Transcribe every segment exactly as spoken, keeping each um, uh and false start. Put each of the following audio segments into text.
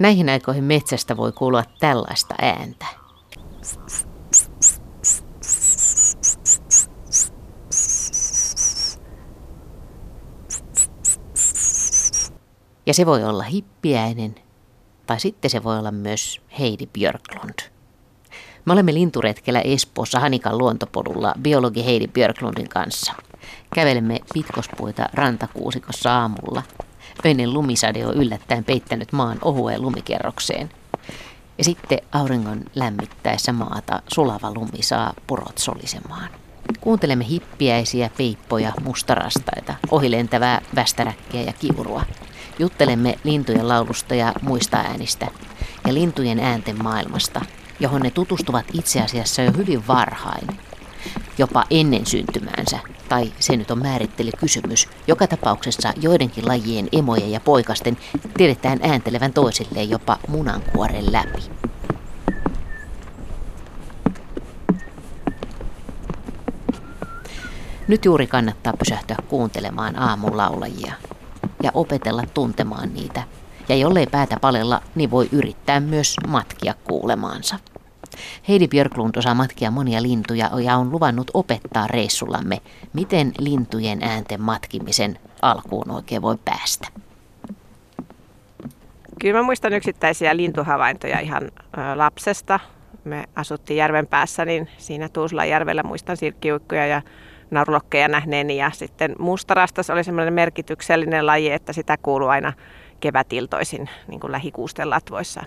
Näihin aikoihin metsästä voi kuulua tällaista ääntä. Ja se voi olla hippiäinen, tai sitten se voi olla myös Heidi Björklund. Me olemme linturetkellä Espoossa Hanikan luontopolulla biologi Heidi Björklundin kanssa. Kävelemme pitkospuita rantakuusikossa aamulla. Öinen lumisade on yllättäen peittänyt maan ohueen lumikerrokseen. Ja sitten auringon lämmittäessä maata sulava lumi saa purot solisemaan. Kuuntelemme hippiäisiä, peippoja, mustarastaita, ohilentävää västäräkkiä ja kiurua. Juttelemme lintujen laulusta ja muista äänistä ja lintujen äänten maailmasta, johon ne tutustuvat itse asiassa jo hyvin varhain, jopa ennen syntymäänsä, tai se nyt on määrittelykysymys. Joka tapauksessa joidenkin lajien emojen ja poikasten tiedetään ääntelevän toisilleen jopa munankuoren läpi. Nyt juuri kannattaa pysähtyä kuuntelemaan aamulaulajia ja opetella tuntemaan niitä. Ja jollei päätä palella, niin voi yrittää myös matkia kuulemaansa. Heidi Björklund osaa matkia monia lintuja ja on luvannut opettaa reissullamme, miten lintujen äänten matkimisen alkuun oikein voi päästä. Kyllä mä muistan yksittäisiä lintuhavaintoja ihan lapsesta. Me asuttiin järven päässä, niin siinä Tuusulan järvellä muistan sirkkiuikkuja ja narulokkeja nähneeni. Ja sitten mustarastas oli semmoinen merkityksellinen laji, että sitä kuuluu aina kevätiltoisin niin kuin lähikuusten latvoissa.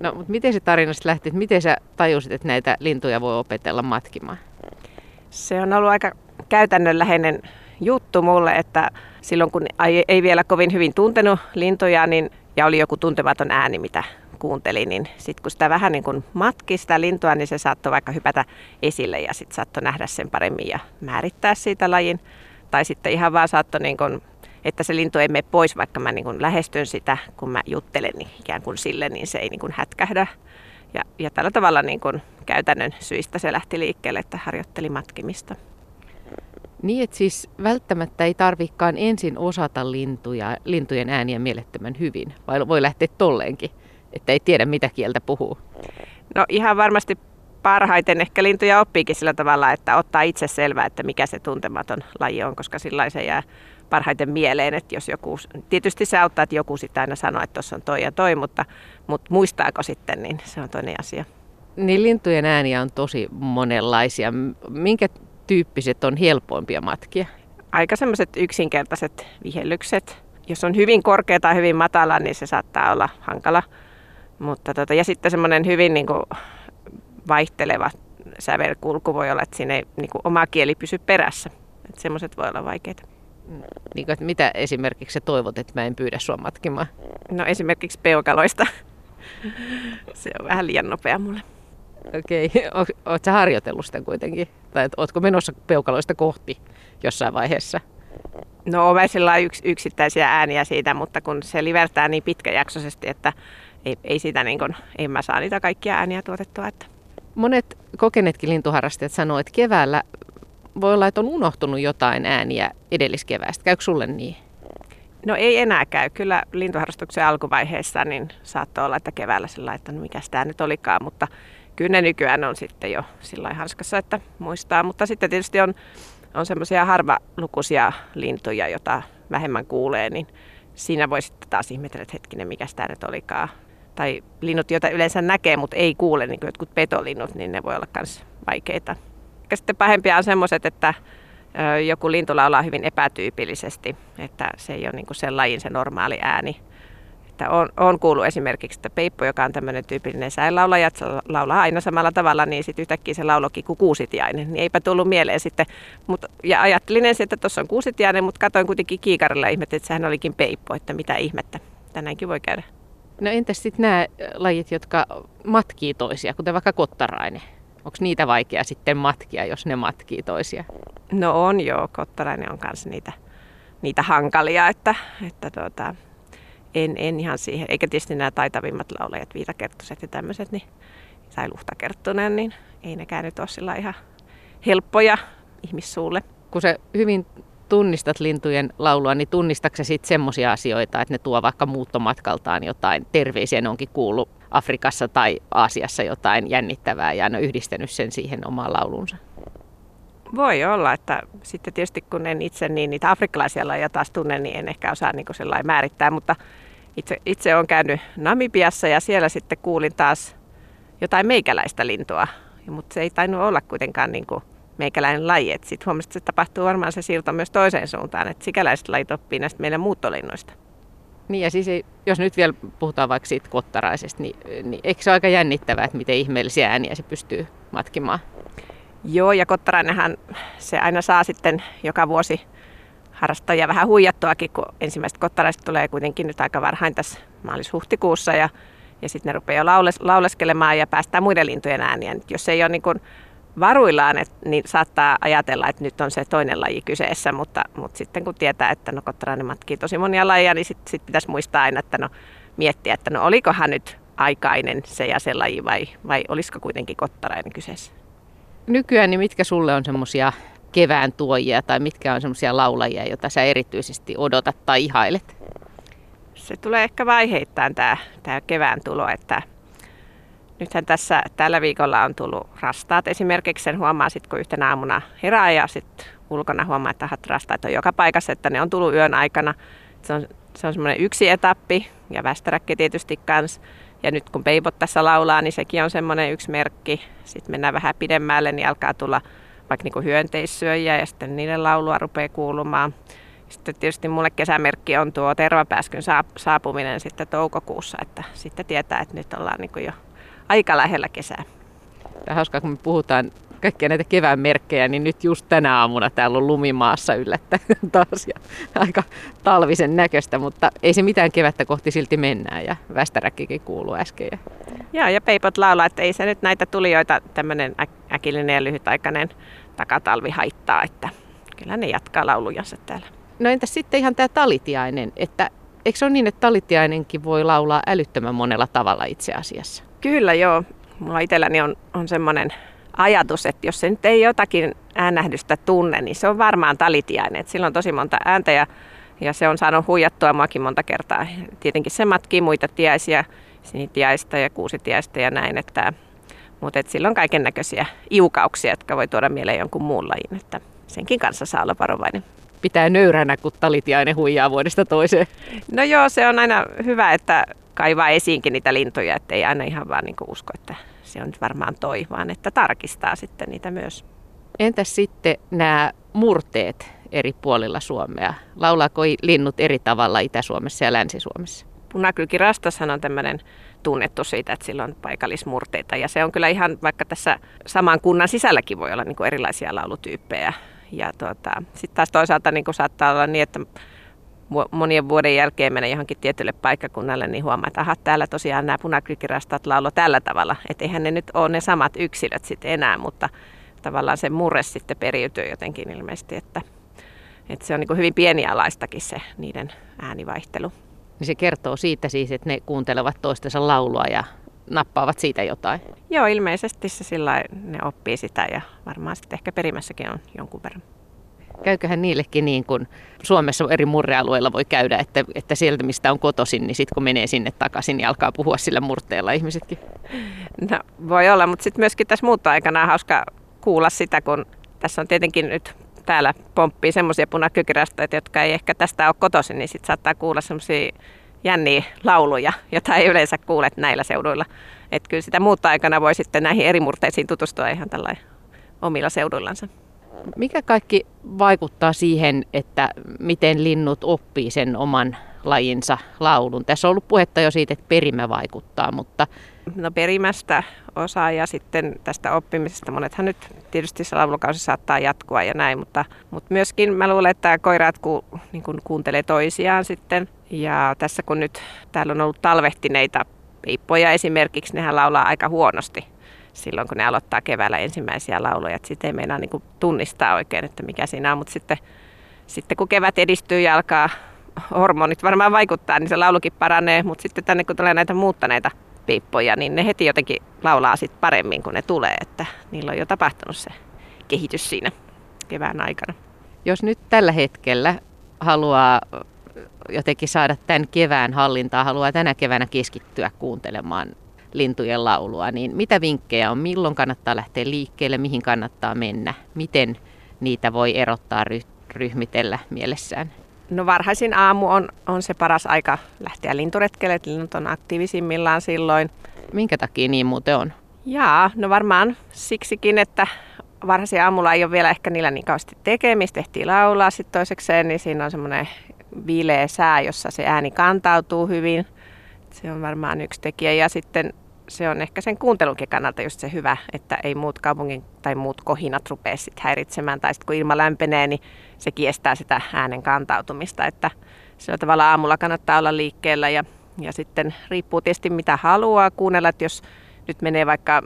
No, mutta miten se tarina sitten lähti? Miten sä tajusit, että näitä lintuja voi opetella matkimaan? Se on ollut aika käytännönläheinen juttu mulle, että silloin kun ei vielä kovin hyvin tuntenut lintuja niin, ja oli joku tuntematon ääni, mitä kuuntelin, niin sitten kun sitä vähän niin kuin matki sitä lintua, niin se saattoi vaikka hypätä esille ja sitten saattoi nähdä sen paremmin ja määrittää siitä lajin. Tai sitten ihan vaan saattoi niin kuin, että se lintu ei mene pois, vaikka mä niin kuin lähestyn sitä, kun mä juttelen niin ikään kuin sille, niin se ei niin kuin hätkähdä. Ja, ja tällä tavalla niin kuin käytännön syistä se lähti liikkeelle, että harjoitteli matkimista. Niin, että siis välttämättä ei tarvikaan ensin osata lintuja, lintujen ääniä mielettömän hyvin, vai voi lähteä tolleenkin, että ei tiedä mitä kieltä puhuu? No ihan varmasti parhaiten ehkä lintuja oppiikin sillä tavalla, että ottaa itse selvää, että mikä se tuntematon laji on, koska sillä se jää parhaiten mieleen, että jos joku, tietysti se auttaa, että joku sitä aina sanoo, että tuossa on toi ja toi, mutta, mutta muistaako sitten, niin se on toinen asia. Niin lintujen ääniä on tosi monenlaisia. Minkä tyyppiset on helpoimpia matkia? Aika semmoiset yksinkertaiset vihellykset. Jos on hyvin korkea tai hyvin matala, niin se saattaa olla hankala. Mutta tota, ja sitten semmoinen hyvin niin kuin vaihteleva sävelkulku voi olla, että siinä ei niin kuin oma kieli pysy perässä. Että semmoiset voi olla vaikeita. Niin, että mitä esimerkiksi sä toivot, että mä en pyydä sua matkimaan? No esimerkiksi peukaloista. Se on vähän liian nopea mulle. Okei. Okay. Ootko sä harjoitellut sitä kuitenkin? Tai ootko menossa peukaloista kohti jossain vaiheessa? No on sillä yks, yksittäisiä ääniä siitä, mutta kun se livertää niin pitkäjaksoisesti, että ei, ei sitä niin kun, en mä saa niitä kaikkia ääniä tuotettua. Että. Monet kokeneetkin lintuharrastajat sanoo, että keväällä voi olla, että on unohtunut jotain ääniä edelliskeväästä. Käykö sulle niin? No ei enää käy. Kyllä lintuharrastuksen alkuvaiheessa niin saattoi olla, että keväällä sillä että no mikä tämä nyt olikaan, mutta kyllä ne nykyään on sitten jo sillä hanskassa, että muistaa. Mutta sitten tietysti on, on semmoisia harvalukuisia lintuja, joita vähemmän kuulee, niin siinä voi sitten taas ihmetellä, että hetkinen, mikä tämä nyt olikaan. Tai linnut, joita yleensä näkee, mutta ei kuule, niin kuin jotkut petolinnut, niin ne voi olla myös vaikeita. Sitten pahempia on semmoiset, että joku lintu laulaa hyvin epätyypillisesti, että se ei ole niin kuin sen lajin se normaali ääni. Että on, on kuullut esimerkiksi, että peippo, joka on tämmöinen tyypillinen säinlaulaja, että se laulaa aina samalla tavalla, niin sitten yhtäkkiä se laulokin kuin kuusitiainen, niin eipä tullut mieleen sitten. Mut, ja ajattelin ensin, että tuossa on kuusitiainen, mutta katsoin kuitenkin kiikarilla ja ihmettelin, että sehän olikin peippo, että mitä ihmettä. Tänäänkin voi käydä. No entäs sitten nämä lajit, jotka matkii toisia, kuten vaikka kottarainen? Onko niitä vaikea sitten matkia, jos ne matkii toisia? No on joo, kottarainen on kanssa niitä, niitä hankalia, että, että tuota, en, en ihan siihen. Eikä tietysti nämä taitavimmat laulajat, viitakerttuset ja tämmöiset, niin, tai luhtakerttunen, niin ei nekään nyt ole sillä ihan helppoja ihmissuulle. Kun se hyvin tunnistat lintujen laulua, niin tunnistatko sitten semmoisia asioita, että ne tuo vaikka muuttomatkaltaan jotain terveisiä, ne onkin kuullut Afrikassa tai Aasiassa jotain jännittävää ja ne on yhdistänyt sen siihen omaan lauluunsa? Voi olla, että sitten tietysti kun en itse niin niitä afrikkalaisia lajeja taas tunne, niin en ehkä osaa niin sellainen määrittää, mutta itse, itse olen käynyt Namibiassa ja siellä sitten kuulin taas jotain meikäläistä lintua, mutta se ei tainnut olla kuitenkaan niin kuin meikäläinen laji. Sitten huomasin, että se tapahtuu varmaan se siirto myös toiseen suuntaan, että sikäläiset lajit oppii näistä meidän muuttolinnoista. Niin ja siis ei, jos nyt vielä puhutaan vaikka siitä kottaraisesta, niin, niin eikö se ole aika jännittävää, että miten ihmeellisiä ääniä se pystyy matkimaan? Joo, ja kottarainenhan se aina saa sitten joka vuosi harrastajia vähän huijattuakin, kun ensimmäiset kottaraiset tulee kuitenkin nyt aika varhain tässä maalis-huhtikuussa ja, ja sitten ne rupeaa jo laules, lauleskelemaan ja päästään muiden lintujen ääniä. Nyt jos ei ole niin kuin varuillaan, et, niin saattaa ajatella, että nyt on se toinen laji kyseessä, mutta, mutta sitten kun tietää, että no kottarainen matkii tosi monia lajeja, niin sitten sit pitäisi muistaa aina, että no miettiä, että no olikohan nyt aikainen se ja se laji vai, vai olisiko kuitenkin kottarainen kyseessä. Nykyään, niin mitkä sulle on semmoisia kevään tuojia tai mitkä on semmoisia laulajia, joita sä erityisesti odotat tai ihailet? Se tulee ehkä vaiheittain tämä, tämä kevään tulo, että nythän tässä tällä viikolla on tullut rastaat esimerkiksi. Sen huomaa sitten, kun yhtenä aamuna herää ja sitten ulkona huomaa, että rastaat on joka paikassa, että ne on tullut yön aikana. Se on, se on semmoinen yksi etappi ja västäräkki tietysti kanssa. Ja nyt kun peipot tässä laulaa, niin sekin on semmoinen yksi merkki. Sitten mennään vähän pidemmälle, niin alkaa tulla vaikka niin kuin hyönteissyöjiä ja sitten niiden laulua rupeaa kuulumaan. Sitten tietysti mulle kesämerkki on tuo tervapääskyn saapuminen sitten toukokuussa, että sitten tietää, että nyt ollaan niin kuin jo aika lähellä kesää. Tämä on hauskaa, kun me puhutaan kaikkia näitä kevään merkkejä, niin nyt just tänä aamuna täällä on lumimaassa yllättäen taas ja aika talvisen näköistä, mutta ei se mitään kevättä kohti silti mennään ja västäräkkikin kuuluu äsken. Joo, ja peipot laulaa, että ei se nyt näitä tulijoita tämmöinen äkillinen ja lyhytaikainen takatalvi haittaa, että kyllä ne jatkaa laulujansa täällä. No entäs sitten ihan tämä talitiainen, että eikö se ole niin, että talitiainenkin voi laulaa älyttömän monella tavalla itse asiassa? Kyllä joo, mulla itselläni on, on semmoinen ajatus, että jos se nyt ei jotakin äänähdystä tunne, niin se on varmaan talitiainen. Sillä on tosi monta ääntä ja, ja se on saanut huijattua muakin monta kertaa. Tietenkin se matkii muita tiaisia, sinitiaista ja kuusitiaista ja näin. Että, mutta et sillä on kaiken näköisiä iukauksia, jotka voi tuoda mieleen jonkun muun lajin. Että senkin kanssa saa olla varovainen. Pitää nöyränä, kun talitiainen huijaa vuodesta toiseen. No joo, se on aina hyvä, että kaivaa esiinkin niitä lintuja, ettei aina ihan vaan niin kuin usko, että se on nyt varmaan toi, vaan että tarkistaa sitten niitä myös. Entäs sitten nämä murteet eri puolilla Suomea? Laulaako linnut eri tavalla Itä-Suomessa ja Länsi-Suomessa? Punakylkirastashan on tämmöinen tunnettu siitä, että sillä on paikallismurteita. Ja se on kyllä ihan, vaikka tässä saman kunnan sisälläkin voi olla niin kuin erilaisia laulutyyppejä. Ja tuota, sitten taas toisaalta niin kuin saattaa olla niin, että monien vuoden jälkeen menen johonkin tietylle paikkakunnalle, niin huomaa, että aha, täällä tosiaan nämä punakylkirastat laulo tällä tavalla. Että eihän ne nyt ole ne samat yksilöt sitten enää, mutta tavallaan se murre sitten periytyy jotenkin ilmeisesti. Että, että se on niin kuin hyvin pienialaistakin se niiden äänivaihtelu. Niin se kertoo siitä siis, että ne kuuntelevat toistensa laulua ja nappaavat siitä jotain? Joo, ilmeisesti se sillä ne oppii sitä ja varmaan sitten ehkä perimässäkin on jonkun verran. Käyköhän niillekin niin kuin Suomessa eri murrealueilla voi käydä, että, että sieltä mistä on kotoisin, niin sitten kun menee sinne takaisin, niin alkaa puhua sillä murteella ihmisetkin. No voi olla, mutta sitten myöskin tässä muuttoaikana on hauska kuulla sitä, kun tässä on tietenkin nyt täällä pomppii semmoisia punakykirastoja, jotka ei ehkä tästä ole kotoisin, niin sitten saattaa kuulla semmoisia jänniä lauluja, jota ei yleensä kuule näillä seuduilla. Että kyllä sitä muuttoaikana voi sitten näihin eri murteisiin tutustua ihan tällainen omilla seuduillansa. Mikä kaikki vaikuttaa siihen, että miten linnut oppii sen oman lajinsa laulun? Tässä on ollut puhetta jo siitä, että perimä vaikuttaa, mutta... No perimästä osaa ja sitten tästä oppimisesta. Monethan nyt tietysti se laulukausi saattaa jatkua ja näin, mutta, mutta myöskin mä luulen, että koiraat ku, niin kun kuuntelee toisiaan sitten. Ja tässä kun nyt täällä on ollut talvehtineita piippoja esimerkiksi, nehän laulaa aika huonosti. Silloin kun ne aloittaa keväällä ensimmäisiä lauloja, että sitten ei meinaa niin kuin tunnistaa oikein, että mikä siinä on. Mutta sitten, sitten kun kevät edistyy ja alkaa hormonit varmaan vaikuttaa, niin se laulukin paranee. Mutta sitten tänne kun tulee näitä muuttaneita piippoja, niin ne heti jotenkin laulaa sit paremmin, kun ne tulee. Että niillä on jo tapahtunut se kehitys siinä kevään aikana. Jos nyt tällä hetkellä haluaa jotenkin saada tämän kevään hallintaa, haluaa tänä keväänä keskittyä kuuntelemaan lintujen laulua, niin mitä vinkkejä on, milloin kannattaa lähteä liikkeelle, mihin kannattaa mennä, miten niitä voi erottaa, ryhmitellä mielessään? No varhaisin aamu on, on se paras aika lähteä linturetkelle, että linnut on aktiivisimmillaan silloin. Minkä takia niin muuten on? Jaa, no varmaan siksikin, että varhaisin aamulla ei ole vielä ehkä niillä niin kauheasti tekemistä, ehtii laulaa sitten toisekseen, niin siinä on semmoinen viileä sää, jossa se ääni kantautuu hyvin. Se on varmaan yksi tekijä ja sitten se on ehkä sen kuuntelunkin kannalta just se hyvä, että ei muut kaupungin tai muut kohinat rupea sit häiritsemään. Tai sitten kun ilma lämpenee, niin se kiestää sitä äänen kantautumista. Että sillä tavalla aamulla kannattaa olla liikkeellä ja, ja sitten riippuu tietysti mitä haluaa kuunnella. Että jos nyt menee vaikka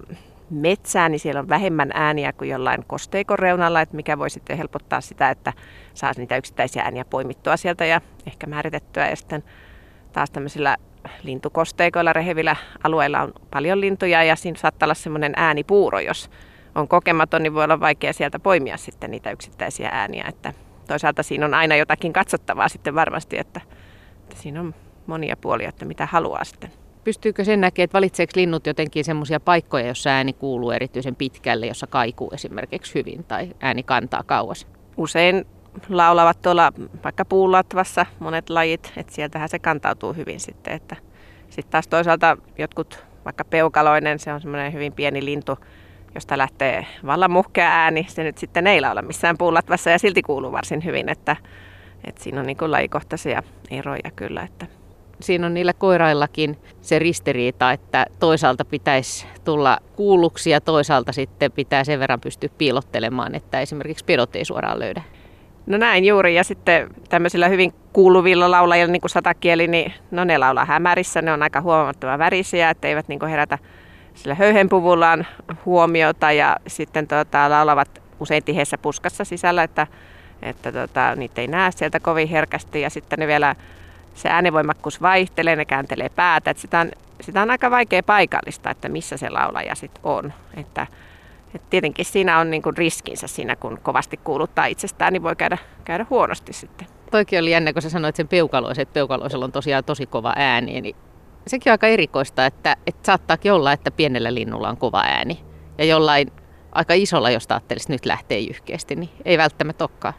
metsään, niin siellä on vähemmän ääniä kuin jollain kosteikon reunalla, että mikä voi sitten helpottaa sitä, että saa niitä yksittäisiä ääniä poimittua sieltä ja ehkä määritettyä. Ja sitten taas tämmöisillä lintukosteikoilla, rehevillä alueilla on paljon lintuja ja siinä saattaa olla semmoinen äänipuuro, jos on kokematon, niin voi olla vaikea sieltä poimia sitten niitä yksittäisiä ääniä. Että toisaalta siinä on aina jotakin katsottavaa sitten varmasti, että, että siinä on monia puolia, että mitä haluaa sitten. Pystyykö sen näkemään, että valitseeko linnut jotenkin semmoisia paikkoja, jossa ääni kuuluu erityisen pitkälle, jossa kaikuu esimerkiksi hyvin tai ääni kantaa kauas? Usein laulavat tuolla vaikka puulatvassa monet lajit, että sieltähän se kantautuu hyvin sitten. Että sitten taas toisaalta jotkut, vaikka peukaloinen, se on semmoinen hyvin pieni lintu, josta lähtee vallan muhkea ääni. Se nyt sitten ei laula missään puulatvassa ja silti kuuluu varsin hyvin, että, että siinä on niin kuin lajikohtaisia eroja kyllä, että siinä on niillä koiraillakin se ristiriita, että toisaalta pitäisi tulla kuulluksi ja toisaalta sitten pitää sen verran pystyä piilottelemaan, että esimerkiksi pedot ei suoraan löydä. No näin juuri, ja sitten tämmöisillä hyvin kuuluvilla laulajilla, niin kuin satakieli, niin no ne laulaa hämärissä, ne on aika huomattavan värisiä, että eivät niin kuin herätä sillä höyhenpuvullaan huomiota ja sitten tuota, laulavat usein tiheessä puskassa sisällä, että, että tuota, niitä ei näe sieltä kovin herkästi ja sitten ne vielä se äänenvoimakkuus vaihtelee, ne kääntelee päätä, että sitä on, sitä on aika vaikea paikallista, että missä se laulaja sitten on. Että, että tietenkin siinä on niinku riskinsä siinä, kun kovasti kuuluttaa itsestään, niin voi käydä, käydä huonosti sitten. Toikin oli jännä, kun sä sanoit sen peukaloisen, että peukaloisella on tosiaan tosi kova ääni. Niin sekin on aika erikoista, että, että saattaakin olla, että pienellä linnulla on kova ääni. Ja jollain aika isolla, jos ajattelisi nyt lähtee jyhkeästi, niin ei välttämättä olekaan.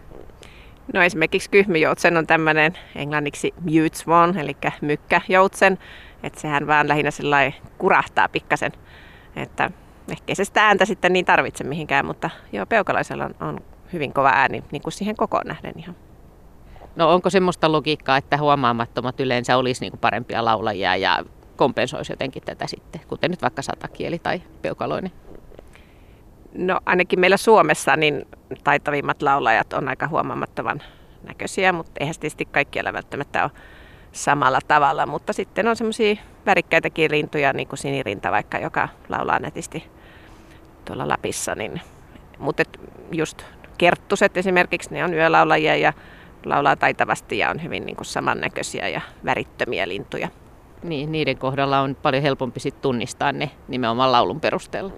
No esimerkiksi kyhmyjoutsen on tämmöinen englanniksi mute swan, eli mykkäjoutsen, että sehän vaan lähinnä sellainen kurahtaa pikkasen, että ehkä se sitä ääntä sitten niin tarvitse mihinkään, mutta joo, peukalaisella on, on hyvin kova ääni, niin kuin siihen kokoon nähden ihan. No onko semmoista logiikkaa, että huomaamattomat yleensä olisi niin kuin parempia laulajia ja kompensoisi jotenkin tätä sitten, kuten nyt vaikka satakieli tai peukaloinen? No ainakin meillä Suomessa niin taitavimmat laulajat on aika huomaamattoman näköisiä, mutta eihän tietysti kaikkialla välttämättä ole samalla tavalla. Mutta sitten on semmoisia värikkäitäkin lintuja, niin kuin sinirinta vaikka, joka laulaa nätisti tuolla Lapissa. Niin. Mutta just kerttuset esimerkiksi, ne on yölaulajia ja laulaa taitavasti ja on hyvin niin kuin samannäköisiä ja värittömiä lintuja. Niin, niiden kohdalla on paljon helpompi sit tunnistaa ne nimenomaan laulun perusteella.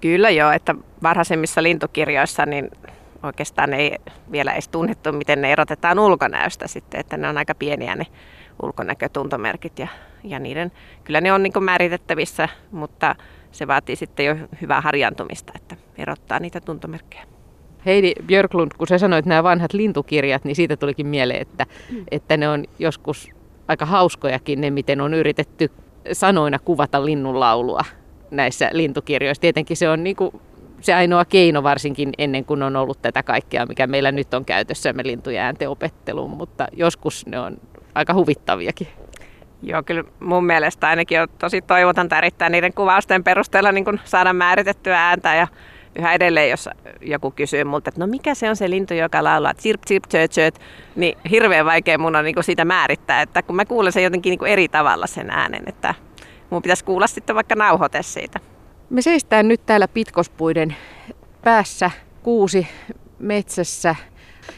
Kyllä joo, että varhaisemmissa lintukirjoissa niin oikeastaan ei vielä edes tunnettu, miten ne erotetaan ulkonäöstä sitten, että ne on aika pieniä ne ulkonäkötuntomerkit ja, ja niiden, kyllä ne on niin kuin määritettävissä, mutta se vaatii sitten jo hyvää harjaantumista, että erottaa niitä tuntomerkkejä. Heidi Björklund, kun sä sanoit nämä vanhat lintukirjat, niin siitä tulikin mieleen, että, mm. että ne on joskus aika hauskojakin ne, miten on yritetty sanoina kuvata linnun laulua näissä lintukirjoissa. Tietenkin se on niin kuin se ainoa keino varsinkin ennen kuin on ollut tätä kaikkea, mikä meillä nyt on käytössämme lintujen äänten opetteluun, mutta joskus ne on aika huvittaviakin. Joo, kyllä mun mielestä ainakin on tosi toivotonta erittäin niiden kuvausten perusteella niin kun saada määritettyä ääntä ja yhä edelleen, jos joku kysyy multa, että no mikä se on se lintu, joka laulaa chirp, chirp, chirp, chirp, niin hirveän vaikea mun on niin kun sitä määrittää, että kun mä kuulen sen jotenkin niin kun eri tavalla sen äänen, että mun pitäisi kuulla sitten vaikka nauhoite siitä. Me seistään nyt täällä pitkospuiden päässä kuusi metsässä.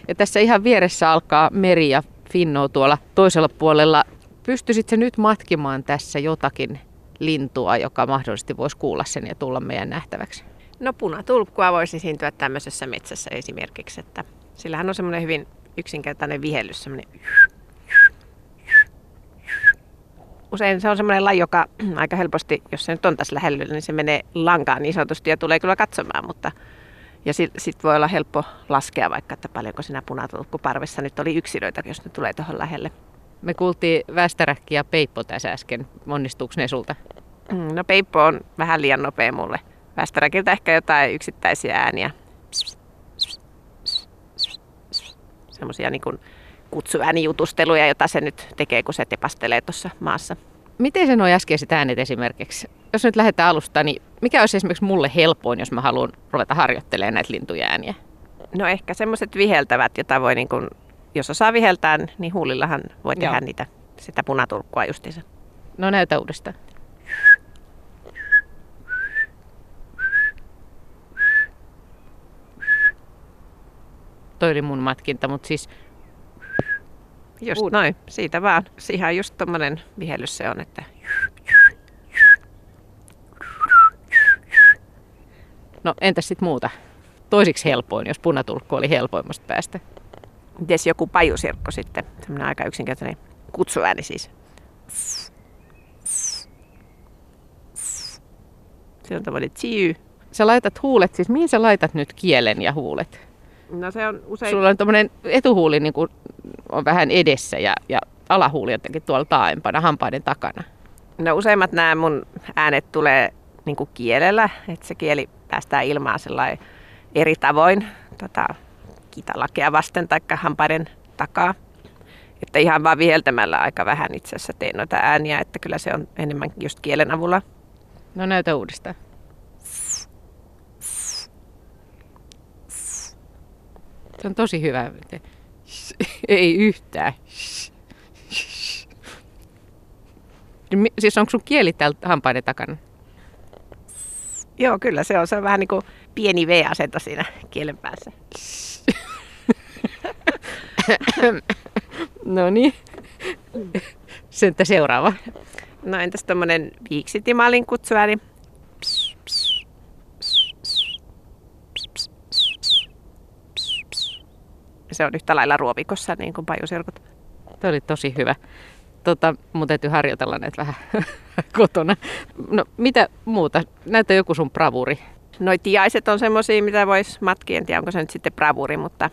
Ja tässä ihan vieressä alkaa meri ja Finnoo tuolla toisella puolella. Pystyisit sä nyt matkimaan tässä jotakin lintua, joka mahdollisesti voisi kuulla sen ja tulla meidän nähtäväksi? No punatulppua voisi esiintyä tämmöisessä metsässä esimerkiksi, että Sillähän on semmoinen hyvin yksinkertainen vihellys, semmoinen. Usein se on semmoinen laji, joka aika helposti, jos se nyt on tässä lähellä, niin se menee lankaan niin sanotusti ja tulee kyllä katsomaan. Mutta, ja sitten sit voi olla helppo laskea vaikka, että paljonko siinä punatulkkuparvessa nyt oli yksilöitä, jos ne tulee tuohon lähelle. Me kuultiin västäräkki ja peippo tässä äsken. Onnistuuko ne sulta? No peippo on vähän liian nopea mulle. Västäräkiltä ehkä jotain yksittäisiä ääniä. Semmoisia niin kuin kutsuäänijutusteluja, jota se nyt tekee, kun se tepastelee tuossa maassa. Miten se nuo äskeiset äänet esimerkiksi? Jos nyt lähdetään alusta, niin mikä olisi esimerkiksi mulle helpoin, jos mä haluan ruveta harjoittelemaan näitä lintuja ääniä? No ehkä semmoiset viheltävät, jota voi, niin kun, jos osaa viheltää, niin huulillahan voi tehdä Joo. niitä, sitä punatulkkua justiinsa. No näytä uudestaan. Toi oli mun matkinta, mutta siis... Just noin, siitä vaan. Ihan just tommonen vihellys se on, että... No entäs sit muuta? Toisiksi helpoin, jos punatulkku oli helpoimmasta päästä. Mites joku pajusirkko sitten? Semmoinen aika yksinkertainen kutsuääni siis. Se on tommoinen tsiy. Sä laitat huulet, siis mihin sä laitat nyt kielen ja huulet? No se on usein... Sulla on tommonen etuhuuli niin kuin... on vähän edessä ja, ja alahuuli jotenkin tuolla taaempana, hampaiden takana. No useimmat nämä mun äänet tulee niin kuin kielellä, että se kieli päästää ilmaan eri tavoin tota, kitalakea vasten tai hampaiden takaa. Että ihan vaan viheltämällä aika vähän itse asiassa tein noita ääniä, että kyllä se on enemmän just kielen avulla. No näytä uudestaan. Se on tosi hyvä. Ei yhtään. Siis onko sun kieli täällä hampaiden takana? Joo, kyllä se on. Se on vähän niin kuin pieni V-asento siinä kielen päässä. No niin. Sentä seuraava. No entäs tommonen viiksitimalin kutsuääni? Se on yhtä lailla ruovikossa, niin kuin pajusirkut. Tämä oli tosi hyvä. Tota, mun täytyy harjoitella näitä vähän kotona. No, mitä muuta? Näytä joku sun bravuri. Noi tiaiset on semmosia, mitä voisi matkia. En tiedä, onko se nyt sitten bravuri, mutta...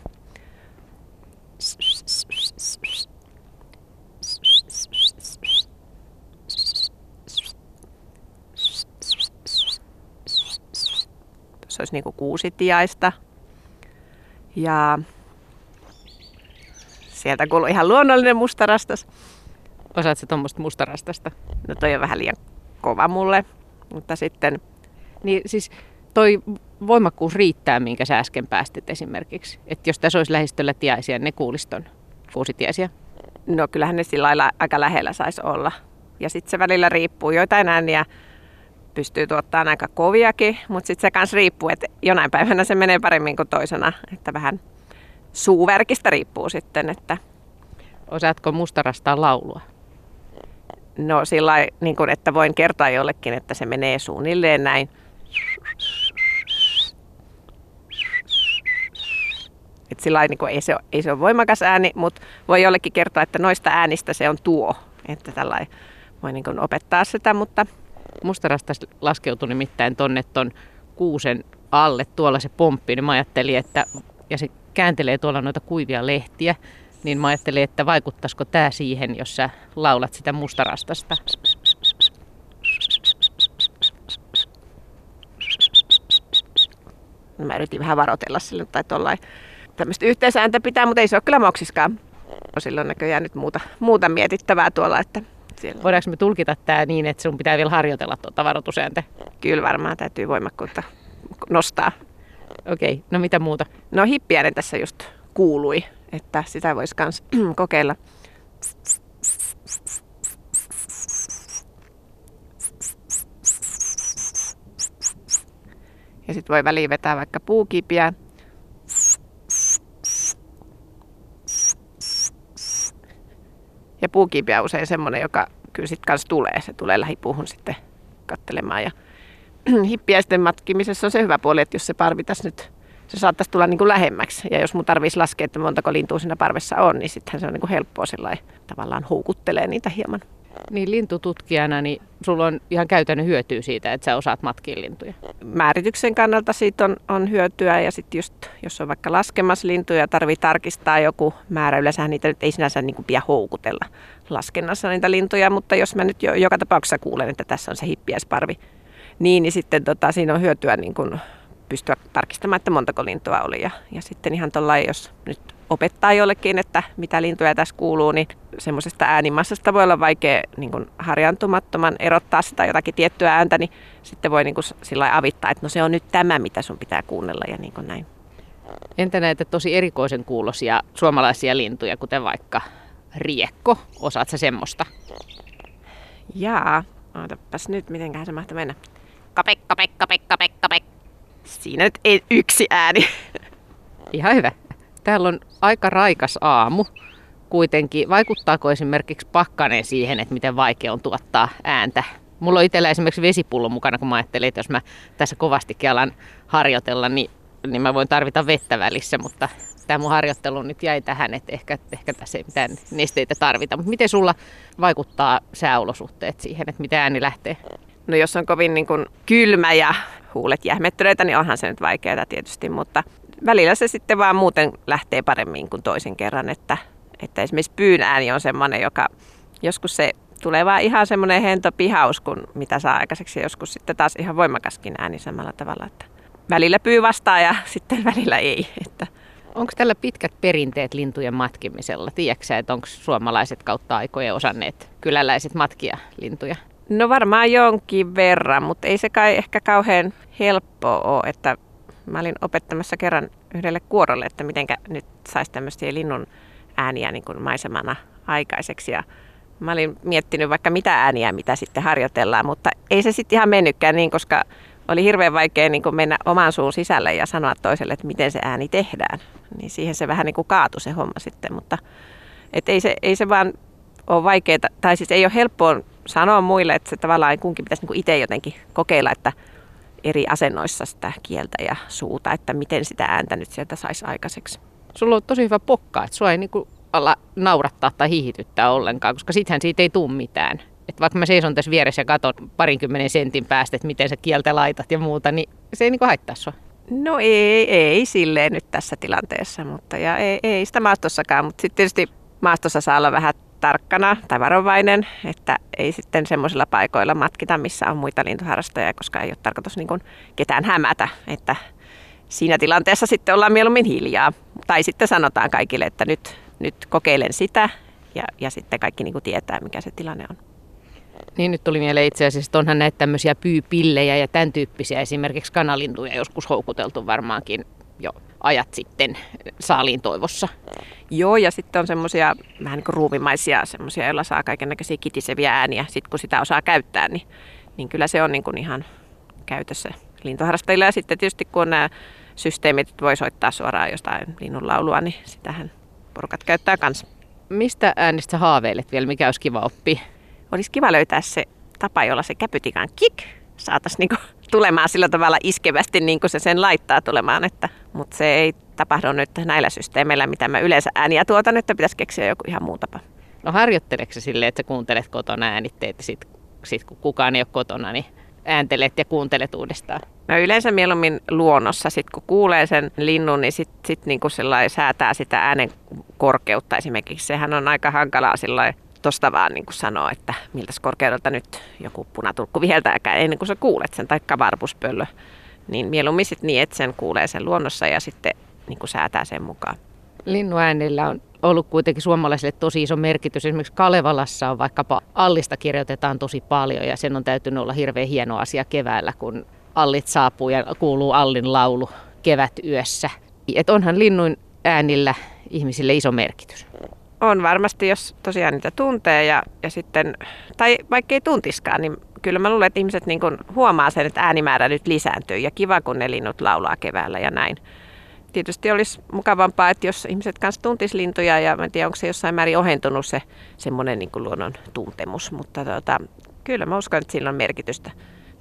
Tuossa olisi niin kuin kuusi tiaista. Ja... Sieltä kuuluu ihan luonnollinen mustarastas. Osaatko tuommoista mustarastasta? No toi on vähän liian kova mulle, mutta sitten... Niin siis toi voimakkuus riittää, minkä sä äsken päästit esimerkiksi. Että jos tässä olisi lähistöllä tiaisia, ne kuulisi ton kuusitiaisia. No kyllähän ne sillä lailla aika lähellä saisi olla. Ja sitten se välillä riippuu. Joitain ääniä pystyy tuottamaan aika koviakin, mutta sitten se kans riippuu, että jonain päivänä se menee paremmin kuin toisena. Että vähän... Suuverkistä riippuu sitten, että... Osaatko mustarastaa laulua? No sillä lailla, niin kuin, että voin kertoa jollekin, että se menee suunnilleen näin. Että sillä lailla, niin kuin, ei, se ole, ei se ole voimakas ääni, mutta voi jollekin kertoa, että noista äänistä se on tuo. Että tällainen voi niin kuin opettaa sitä, mutta... Mustarastas laskeutui nimittäin tonne ton kuusen alle. Tuolla se pomppi, niin mä ajattelin, että... Ja se kääntelee tuolla noita kuivia lehtiä, niin mä ajattelin, että vaikuttaisiko tää siihen, jos sä laulat sitä mustarastasta. Mä yritin vähän varoitella sille tai tollain. Tämmöistä yhteisääntä pitää, mutta ei se ole kyllä moksiskaan. Sillä on näköjään nyt muuta, muuta mietittävää tuolla. Että siellä... Voidaanko me tulkita tää niin, että sun pitää vielä harjoitella tuota varoitusääntä? Kyllä varmaan täytyy voimakkuutta nostaa. Okei, no mitä muuta? No hippiäinen tässä just kuului, että sitä voisi kans kokeilla. Ja sit voi väliin vetää vaikka puukipiä. Ja puukipiä on usein semmonen, joka kyllä sit kans tulee. Se tulee lähipuuhun sitten kattelemaan ja... Hippiäisten matkimisessa on se hyvä puoli, että jos se parvi tässä nyt se saattaisi tulla niin kuin lähemmäksi. Ja jos mun tarvitsisi laskea, että montako lintua siinä parvessa on, niin sittenhän se on niin kuin helppoa sillai, tavallaan houkuttelee niitä hieman. Niin lintututkijana, niin sulla on ihan käytännön hyötyä siitä, että sä osaat matkia lintuja. Määrityksen kannalta siitä on, on hyötyä ja sitten just, jos on vaikka laskemassa lintuja ja tarvii tarkistaa joku määrä, yleensähän niitä nyt ei sinänsä niin kuin pidä houkutella laskennassa niitä lintuja, mutta jos mä nyt jo, joka tapauksessa kuulen, että tässä on se hippiäisparvi, niin, niin sitten tota, siinä on hyötyä niin kuin pystyä tarkistamaan, että montako lintua oli. Ja, ja sitten ihan tuollainen, jos nyt opettaa jollekin, että mitä lintuja tässä kuuluu, niin semmoisesta äänimassasta voi olla vaikea niin kuin harjaantumattoman erottaa sitä jotakin tiettyä ääntä, niin sitten voi niin kuin sillä avittaa, että no se on nyt tämä, mitä sun pitää kuunnella ja niin kuin näin. Entä näitä tosi erikoisen kuuloisia suomalaisia lintuja, kuten vaikka riekko? Osaat sä semmoista? Jaa, otapas nyt, mitenköhän se mahtaa mennä. Kapek, kapek, kapek, kapek, kapek. Siinä nyt ei yksi ääni. Ihan hyvä. Täällä on aika raikas aamu kuitenkin. Vaikuttaako esimerkiksi pakkanen siihen, että miten vaikea on tuottaa ääntä? Mulla on itsellä esimerkiksi vesipullo mukana, kun mä ajattelin, että jos mä tässä kovastikin alan harjoitella, niin, niin mä voin tarvita vettä välissä. Mutta tämä mun harjoittelu nyt jäi tähän, että ehkä, ehkä tässä ei mitään nesteitä tarvita. Mutta miten sulla vaikuttaa sääolosuhteet siihen, että miten ääni lähtee? No jos on kovin niin kuin kylmä ja huulet jähmettyneitä, niin onhan se nyt vaikeaa tietysti, mutta välillä se sitten vaan muuten lähtee paremmin kuin toisen kerran, että, että esimerkiksi pyyn ääni on semmoinen, joka joskus se tulee vaan ihan semmoinen hento pihaus kuin mitä saa aikaiseksi ja joskus sitten taas ihan voimakaskin ääni samalla tavalla, että välillä pyy vastaa ja sitten välillä ei. Että. Onko tällä pitkät perinteet lintujen matkimisella? Tiedätkö sä, että onko suomalaiset kautta aikojen osanneet kyläläiset matkia lintuja? No varmaan jonkin verran, mutta ei se kai ehkä kauhean helppoa ole, että mä olin opettamassa kerran yhdelle kuorolle, että mitenkä nyt saisi tämmöisiä linnun ääniä niin kuin maisemana aikaiseksi. Ja mä olin miettinyt vaikka mitä ääniä, mitä sitten harjoitellaan, mutta ei se sitten ihan mennytkään niin, koska oli hirveän vaikea niin kuin mennä oman suun sisälle ja sanoa toiselle, että miten se ääni tehdään. Niin siihen se vähän niin kuin kaatui se homma sitten, mutta et ei, se, ei se vaan ole vaikeaa, tai siis ei ole helppoa sanoa muille, että se tavallaan kunkin pitäisi niin kuin itse jotenkin kokeilla, että eri asennoissa sitä kieltä ja suuta, että miten sitä ääntä nyt sieltä saisi aikaiseksi. Sulla on tosi hyvä pokka, että sua ei niin kuin ala naurattaa tai hiihityttää ollenkaan, koska sittenhän siitä ei tule mitään. Et vaikka mä seison tässä vieressä ja katon parinkymmenen sentin päästä, että miten sä kieltä laitat ja muuta, niin se ei niin kuin haittaa sua. No ei, ei silleen nyt tässä tilanteessa, mutta ja ei, ei sitä maastossakaan, mutta sitten tietysti maastossa saa olla vähän tarkkana tai varovainen, että ei sitten semmoisilla paikoilla matkita, missä on muita lintuharrastajia, koska ei ole tarkoitus niin kuin ketään hämätä. Että siinä tilanteessa sitten ollaan mieluummin hiljaa. Tai sitten sanotaan kaikille, että nyt, nyt kokeilen sitä ja, ja sitten kaikki niin kuin tietää, mikä se tilanne on. Niin nyt tuli mieleen itse asiassa, että onhan näitä tämmöisiä pyypillejä ja tämän tyyppisiä esimerkiksi kanalintuja joskus houkuteltu varmaankin jo ajat sitten saaliin toivossa. Joo, ja sitten on semmoisia vähän niin kuin ruumimaisia, semmoisia, joilla saa kaikennäköisiä kitiseviä ääniä. Sitten kun sitä osaa käyttää, niin, niin kyllä se on niin kuin ihan käytössä lintuharrastajilla. Ja sitten tietysti kun on nämä systeemit, voi soittaa suoraan jostain linnunlaulua, niin sitähän porukat käyttää kanssa. Mistä äänestä sä haaveilet vielä? Mikä olisi kiva oppia? Olisi kiva löytää se tapa, jolla se käpytikan kik saataisiin niin kuin tulemaan sillä tavalla iskevästi, niin kuin se sen laittaa tulemaan. Että, mutta se ei tapahdu nyt näillä systeemeillä, mitä mä yleensä ääniä tuotan, että pitäisi keksiä joku ihan muu tapa. No harjoitteleeko sä silleen, että sä kuuntelet kotona äänitteet ja sit, sit kun kukaan ei ole kotona, niin ääntelet ja kuuntelet uudestaan? No yleensä mieluummin luonnossa. Sitten kun kuulee sen linnun, niin sitten sit niinku säätää sitä äänen korkeutta esimerkiksi. Sehän on aika hankalaa sillä tuosta vaan niin kuin sanoo, että miltäs korkeudelta nyt joku punatulkku viheltääkään ennen kuin sä kuulet sen, tai kavarpuspöllö. Niin mieluummin sit niin, että sen kuulee sen luonnossa ja sitten niin kuin säätää sen mukaan. Linnuäänillä on ollut kuitenkin suomalaisille tosi iso merkitys. Esimerkiksi Kalevalassa on vaikkapa allista kirjoitetaan tosi paljon ja sen on täytynyt olla hirveän hieno asia keväällä, kun allit saapuu ja kuuluu allin laulu kevätyössä. Et onhan linnun äänillä ihmisille iso merkitys. On varmasti, jos tosiaan niitä tuntee ja, ja sitten, tai vaikka ei tuntiskaan, niin kyllä mä luulen, että ihmiset niin kuin huomaa sen, että äänimäärä nyt lisääntyy ja kiva, kun ne linnut laulaa keväällä ja näin. Tietysti olisi mukavampaa, että jos ihmiset kanssa tuntisi lintuja ja mä en tiedä, onko se jossain määrin ohentunut se semmoinen niin kuin luonnon tuntemus, mutta tota, kyllä mä uskon, että sillä on merkitystä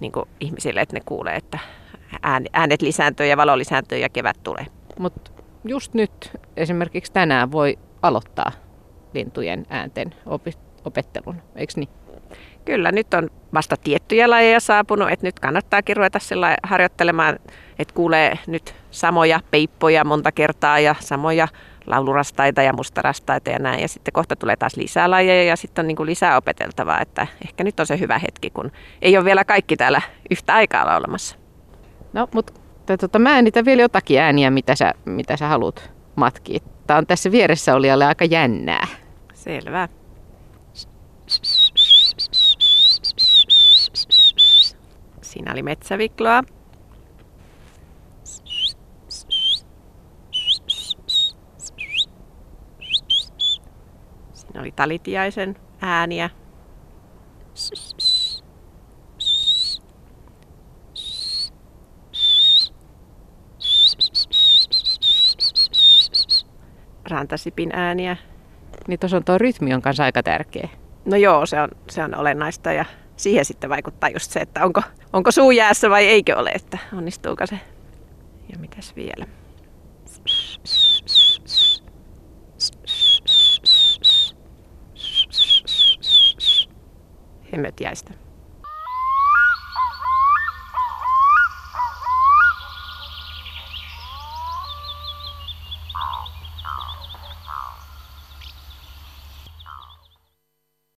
niin kuin ihmisille, että ne kuulee, että äänet lisääntyy ja valo lisääntyy ja kevät tulee. Mutta just nyt esimerkiksi tänään voi aloittaa lintujen äänten opettelun, eikö niin? Kyllä, nyt on vasta tiettyjä lajeja saapunut, että nyt kannattaakin ruveta harjoittelemaan, että kuulee nyt samoja peippoja monta kertaa ja samoja laulurastaita ja mustarastaita ja näin. Ja sitten kohta tulee taas lisää lajeja ja sitten on niin kuin lisää opeteltavaa, että ehkä nyt on se hyvä hetki, kun ei ole vielä kaikki täällä yhtä aikaa laulamassa. No, mutta tota, mä äänitän vielä jotakin ääniä, mitä sä, mitä sä haluat matkia. Tää on tässä vieressä olijalle aika jännää. Selvä. Siinä oli metsävikloa. Siinä oli talitiaisen ääniä. Rantasipin ääniä. Niin tuossa on tuo rytmi on kanssa aika tärkeä. No joo, se on, se on olennaista ja siihen sitten vaikuttaa just se, että onko, onko suu jäässä vai eikö ole, että onnistuuko se. Ja mitäs vielä? Hemötiäistä.